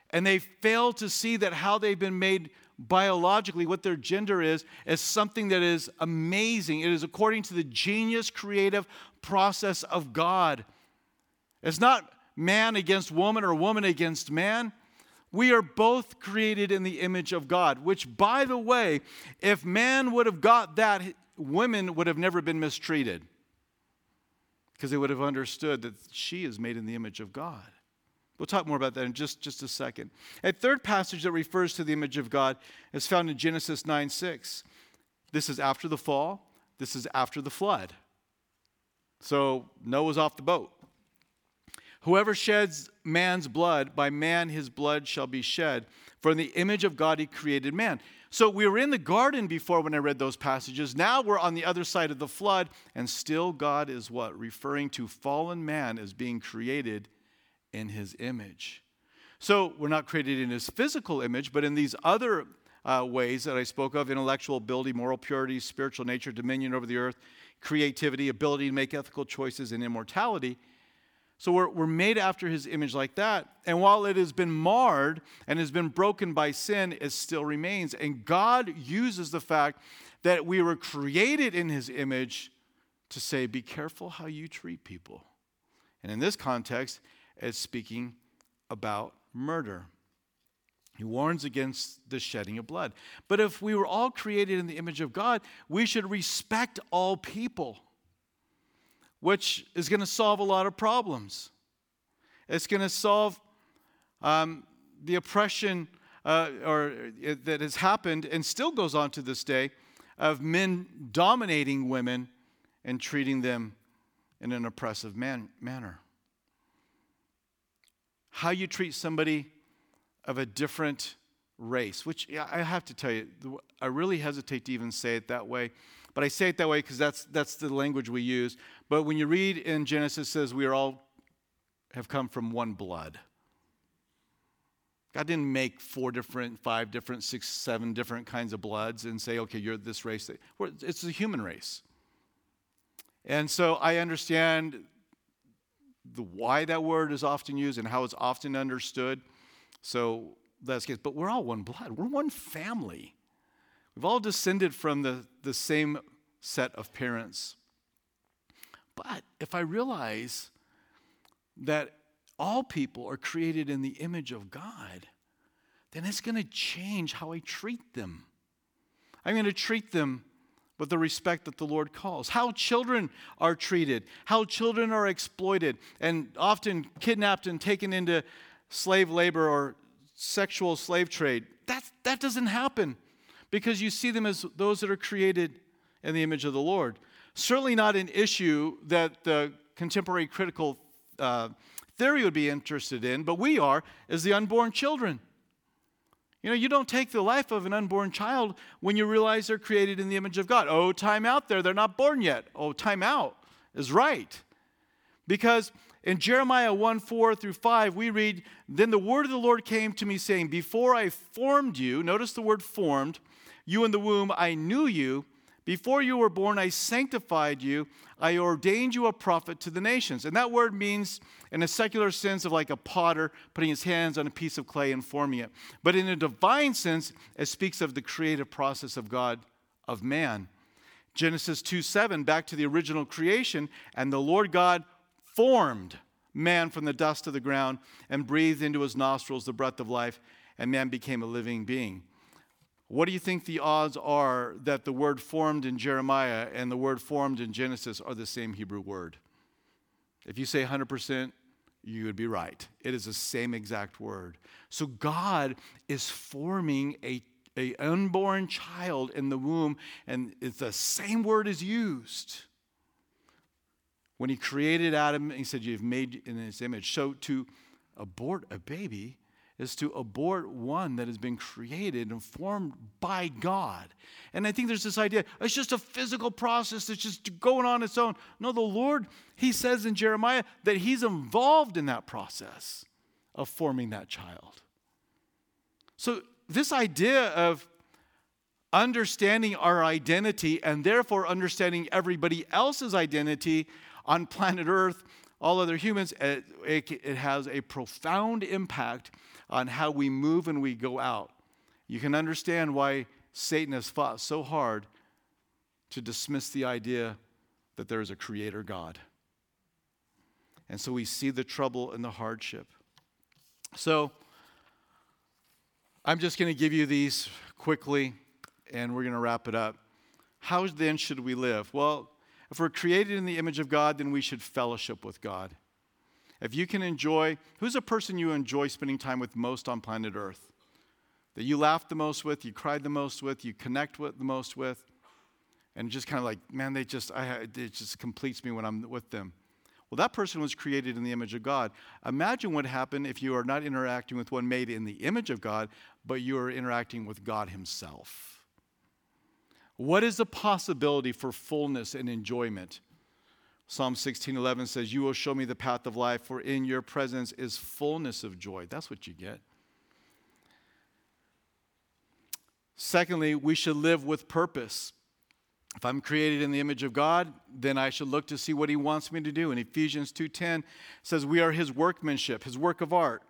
and they fail to see that how they've been made biologically, what their gender is, is something that is amazing. It is according to the genius creative process of God. It's not man against woman or woman against man. We are both created in the image of God, which, by the way, if man would have got that, women would have never been mistreated because they would have understood that she is made in the image of God. We'll talk more about that in just, just a second. A third passage that refers to the image of God is found in Genesis nine six. This is after the fall. This is after the flood. So Noah's off the boat. Whoever sheds man's blood, by man his blood shall be shed. For in the image of God he created man. So we were in the garden before when I read those passages. Now we're on the other side of the flood. And still God is what? Referring to fallen man as being created in his image. So we're not created in his physical image, but in these other uh, ways that I spoke of, intellectual ability, moral purity, spiritual nature, dominion over the earth, creativity, ability to make ethical choices, and immortality. So we're, we're made after his image like that. And while it has been marred and has been broken by sin, it still remains. And God uses the fact that we were created in his image to say, be careful how you treat people. And in this context, as speaking about murder. He warns against the shedding of blood. But if we were all created in the image of God, we should respect all people, which is going to solve a lot of problems. It's going to solve um, the oppression uh, or uh, that has happened and still goes on to this day of men dominating women and treating them in an oppressive man- manner. How you treat somebody of a different race, which I have to tell you, I really hesitate to even say it that way. But I say it that way because that's that's the language we use. But when you read in Genesis, it says we are all have come from one blood. God didn't make four different, five different, six, seven different kinds of bloods and say, okay, you're this race. It's the human race. And so I understand the why that word is often used and how it's often understood. So that's good. But we're all one blood. We're one family. We've all descended from the, the same set of parents. But if I realize that all people are created in the image of God, then it's going to change how I treat them. I'm going to treat them with the respect that the Lord calls. How children are treated, how children are exploited, and often kidnapped and taken into slave labor or sexual slave trade. That, that doesn't happen because you see them as those that are created in the image of the Lord. Certainly not an issue that the contemporary critical uh, theory would be interested in, but we are, is the unborn children. You know, you don't take the life of an unborn child when you realize they're created in the image of God. Oh, time out there. They're not born yet. Oh, time out is right. Because in Jeremiah one, four through five, we read, then the word of the Lord came to me saying, before I formed you, notice the word formed, you in the womb, I knew you. Before you were born, I sanctified you. I ordained you a prophet to the nations. And that word means, in a secular sense, of like a potter putting his hands on a piece of clay and forming it. But in a divine sense, it speaks of the creative process of God, of man. Genesis two seven, back to the original creation. And the Lord God formed man from the dust of the ground and breathed into his nostrils the breath of life, and man became a living being. What do you think the odds are that the word formed in Jeremiah and the word formed in Genesis are the same Hebrew word? If you say one hundred percent, you would be right. It is the same exact word. So God is forming a, a unborn child in the womb, and it's the same word is used. When he created Adam, he said, you've made in his image. So to abort a baby is to abort one that has been created and formed by God. And I think there's this idea, it's just a physical process that's just going on its own. No, the Lord, he says in Jeremiah that he's involved in that process of forming that child. So this idea of understanding our identity and therefore understanding everybody else's identity on planet Earth all other humans, it, it, it has a profound impact on how we move and we go out. You can understand why Satan has fought so hard to dismiss the idea that there is a creator God. And so we see the trouble and the hardship. So I'm just going to give you these quickly, and we're going to wrap it up. How then should we live? Well, if we're created in the image of God, then we should fellowship with God. If you can enjoy, who's a person you enjoy spending time with most on planet Earth? That you laugh the most with, you cried the most with, you connect with the most with, and just kind of like, man, they just, I, it just completes me when I'm with them. Well, that person was created in the image of God. Imagine what happened if you are not interacting with one made in the image of God, but you are interacting with God himself. What is the possibility for fullness and enjoyment? Psalm sixteen eleven says, "You will show me the path of life, for in your presence is fullness of joy." That's what you get. Secondly, we should live with purpose. If I'm created in the image of God, then I should look to see what he wants me to do. And Ephesians two ten says we are his workmanship, his work of art,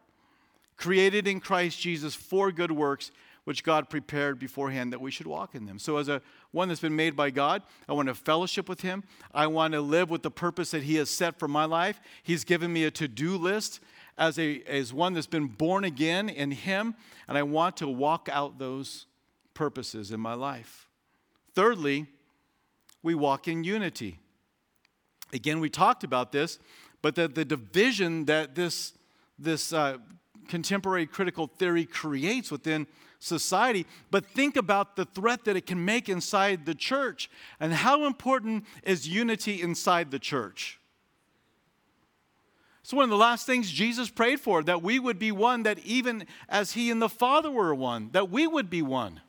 created in Christ Jesus for good works, which God prepared beforehand that we should walk in them. So as a one that's been made by God, I want to fellowship with him. I want to live with the purpose that he has set for my life. He's given me a to-do list as, a, as one that's been born again in him, and I want to walk out those purposes in my life. Thirdly, we walk in unity. Again, we talked about this, but the, the division that this, this uh, contemporary critical theory creates within society, but think about the threat that it can make inside the church, and how important is unity inside the church? It's one of the last things Jesus prayed for, that we would be one, that even as he and the Father were one, that we would be one.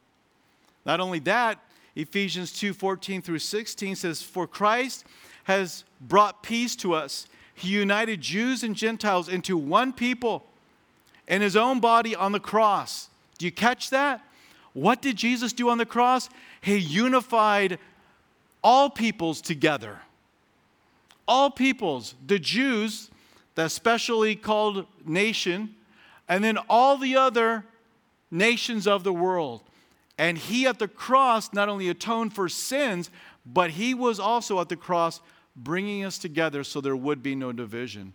Not only that, Ephesians two fourteen through sixteen says, "For Christ has brought peace to us. He united Jews and Gentiles into one people in his own body on the cross." Do you catch that? What did Jesus do on the cross? He unified all peoples together. All peoples, the Jews, the specially called nation, and then all the other nations of the world. And he at the cross not only atoned for sins, but he was also at the cross bringing us together so there would be no division.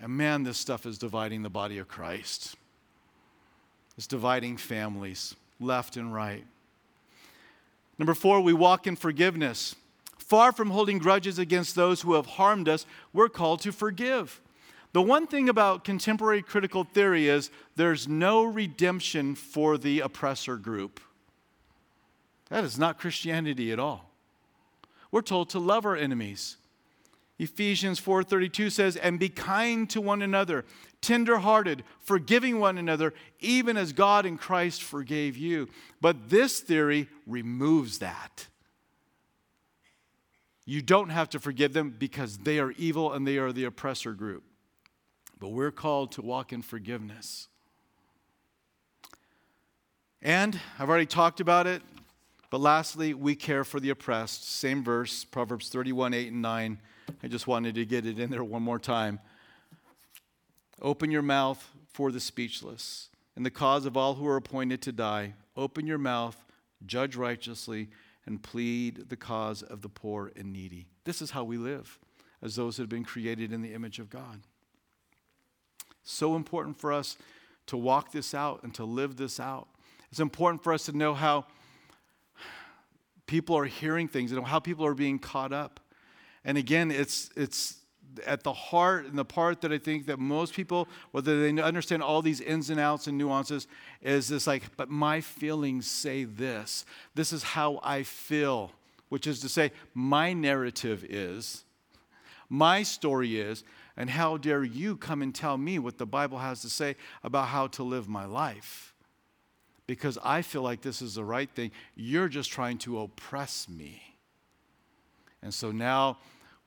And man, this stuff is dividing the body of Christ. It's dividing families left and right. Number four, we walk in forgiveness. Far from holding grudges against those who have harmed us, we're called to forgive. The one thing about contemporary critical theory is there's no redemption for the oppressor group. That is not Christianity at all. We're told to love our enemies. Ephesians four thirty-two says, "And be kind to one another, tender-hearted, forgiving one another, even as God in Christ forgave you." But this theory removes that. You don't have to forgive them because they are evil and they are the oppressor group. But we're called to walk in forgiveness. And I've already talked about it, but lastly, we care for the oppressed. Same verse, Proverbs thirty-one, eight, and nine. I just wanted to get it in there one more time. "Open your mouth for the speechless, in the cause of all who are appointed to die. Open your mouth, judge righteously, and plead the cause of the poor and needy." This is how we live, as those who have been created in the image of God. So important for us to walk this out and to live this out. It's important for us to know how people are hearing things and how people are being caught up. And again, it's it's at the heart and the part that I think that most people, whether they understand all these ins and outs and nuances, is this like, but my feelings say this. This is how I feel, which is to say, my narrative is, my story is, and how dare you come and tell me what the Bible has to say about how to live my life? Because I feel like this is the right thing. You're just trying to oppress me. And so now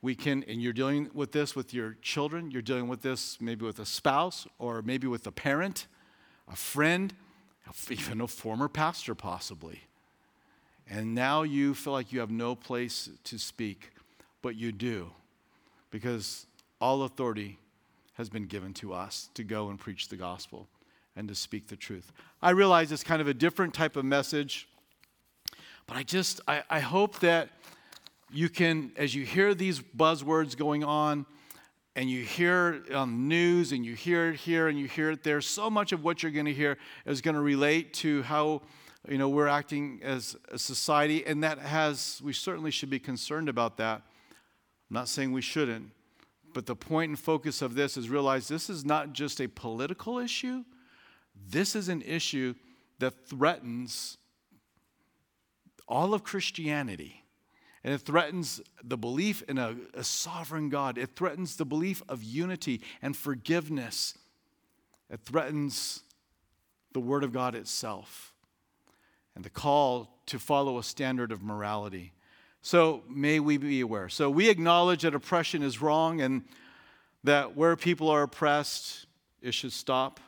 we can, and you're dealing with this with your children. You're dealing with this maybe with a spouse or maybe with a parent, a friend, even a former pastor possibly. And now you feel like you have no place to speak, but you do. Because all authority has been given to us to go and preach the gospel and to speak the truth. I realize it's kind of a different type of message, but I just, I, I hope that you can, as you hear these buzzwords going on, and you hear it on the news, and you hear it here, and you hear it there, so much of what you're going to hear is going to relate to how, you know, we're acting as a society, and that has, we certainly should be concerned about that. I'm not saying we shouldn't, but the point and focus of this is realize this is not just a political issue. This is an issue that threatens all of Christianity. And it threatens the belief in a, a sovereign God. It threatens the belief of unity and forgiveness. It threatens the Word of God itself and the call to follow a standard of morality. So may we be aware. So we acknowledge that oppression is wrong and that where people are oppressed, it should stop.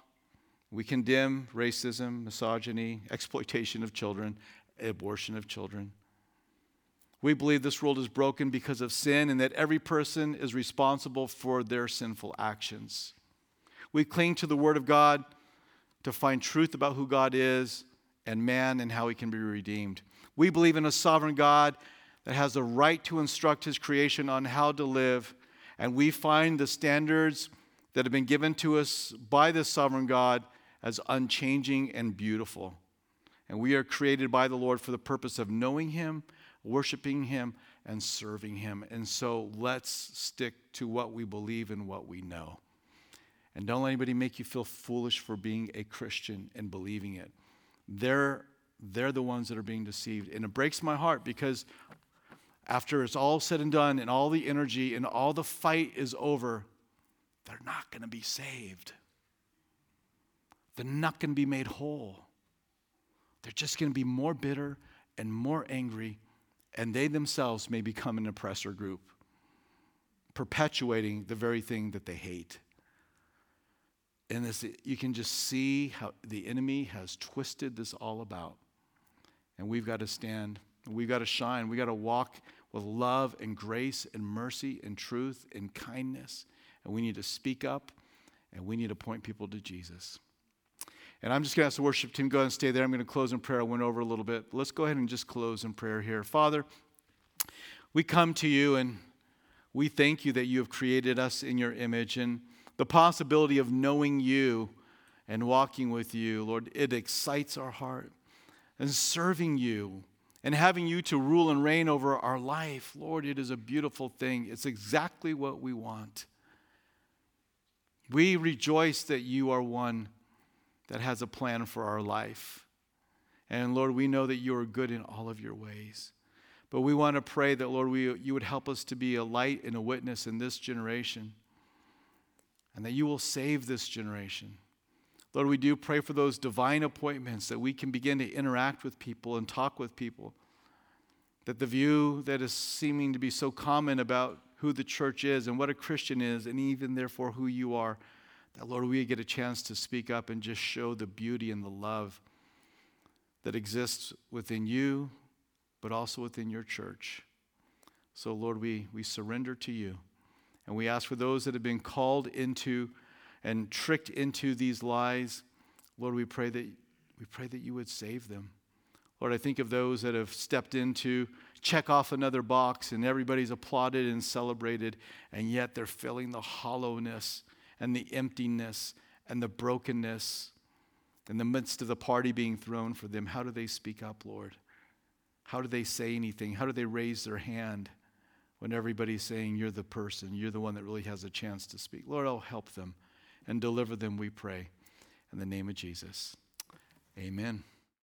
We condemn racism, misogyny, exploitation of children, abortion of children. We believe this world is broken because of sin and that every person is responsible for their sinful actions. We cling to the Word of God to find truth about who God is and man and how he can be redeemed. We believe in a sovereign God that has the right to instruct his creation on how to live, and we find the standards that have been given to us by this sovereign God as unchanging and beautiful. And we are created by the Lord for the purpose of knowing him, worshiping him, and serving him. And so let's stick to what we believe and what we know. And don't let anybody make you feel foolish for being a Christian and believing it. They're, they're the ones that are being deceived. And it breaks my heart because after it's all said and done and all the energy and all the fight is over, they're not going to be saved. They're not going to be made whole. They're just going to be more bitter and more angry, and they themselves may become an oppressor group, perpetuating the very thing that they hate. And this, you can just see how the enemy has twisted this all about. And we've got to stand. We've got to shine. We've got to walk with love and grace and mercy and truth and kindness. And we need to speak up, and we need to point people to Jesus. And I'm just going to ask the worship team, go ahead and stay there. I'm going to close in prayer. I went over a little bit. Let's go ahead and just close in prayer here. Father, we come to you, and we thank you that you have created us in your image. And the possibility of knowing you and walking with you, Lord, it excites our heart. And serving you and having you to rule and reign over our life, Lord, it is a beautiful thing. It's exactly what we want. We rejoice that you are one that has a plan for our life. And Lord, we know that you are good in all of your ways. But we want to pray that, Lord, we, you would help us to be a light and a witness in this generation, and that you will save this generation. Lord, we do pray for those divine appointments that we can begin to interact with people and talk with people, that the view that is seeming to be so common about who the church is and what a Christian is, and even therefore who you are, that, Lord, we get a chance to speak up and just show the beauty and the love that exists within you, but also within your church. So, Lord, we, we surrender to you. And we ask for those that have been called into and tricked into these lies, Lord, we pray that we pray that you would save them. Lord, I think of those that have stepped into check off another box, and everybody's applauded and celebrated, and yet they're feeling the hollowness and the emptiness and the brokenness in the midst of the party being thrown for them. How do they speak up, Lord? How do they say anything? How do they raise their hand when everybody's saying you're the person, you're the one that really has a chance to speak? Lord, I'll help them and deliver them, we pray. In the name of Jesus, amen.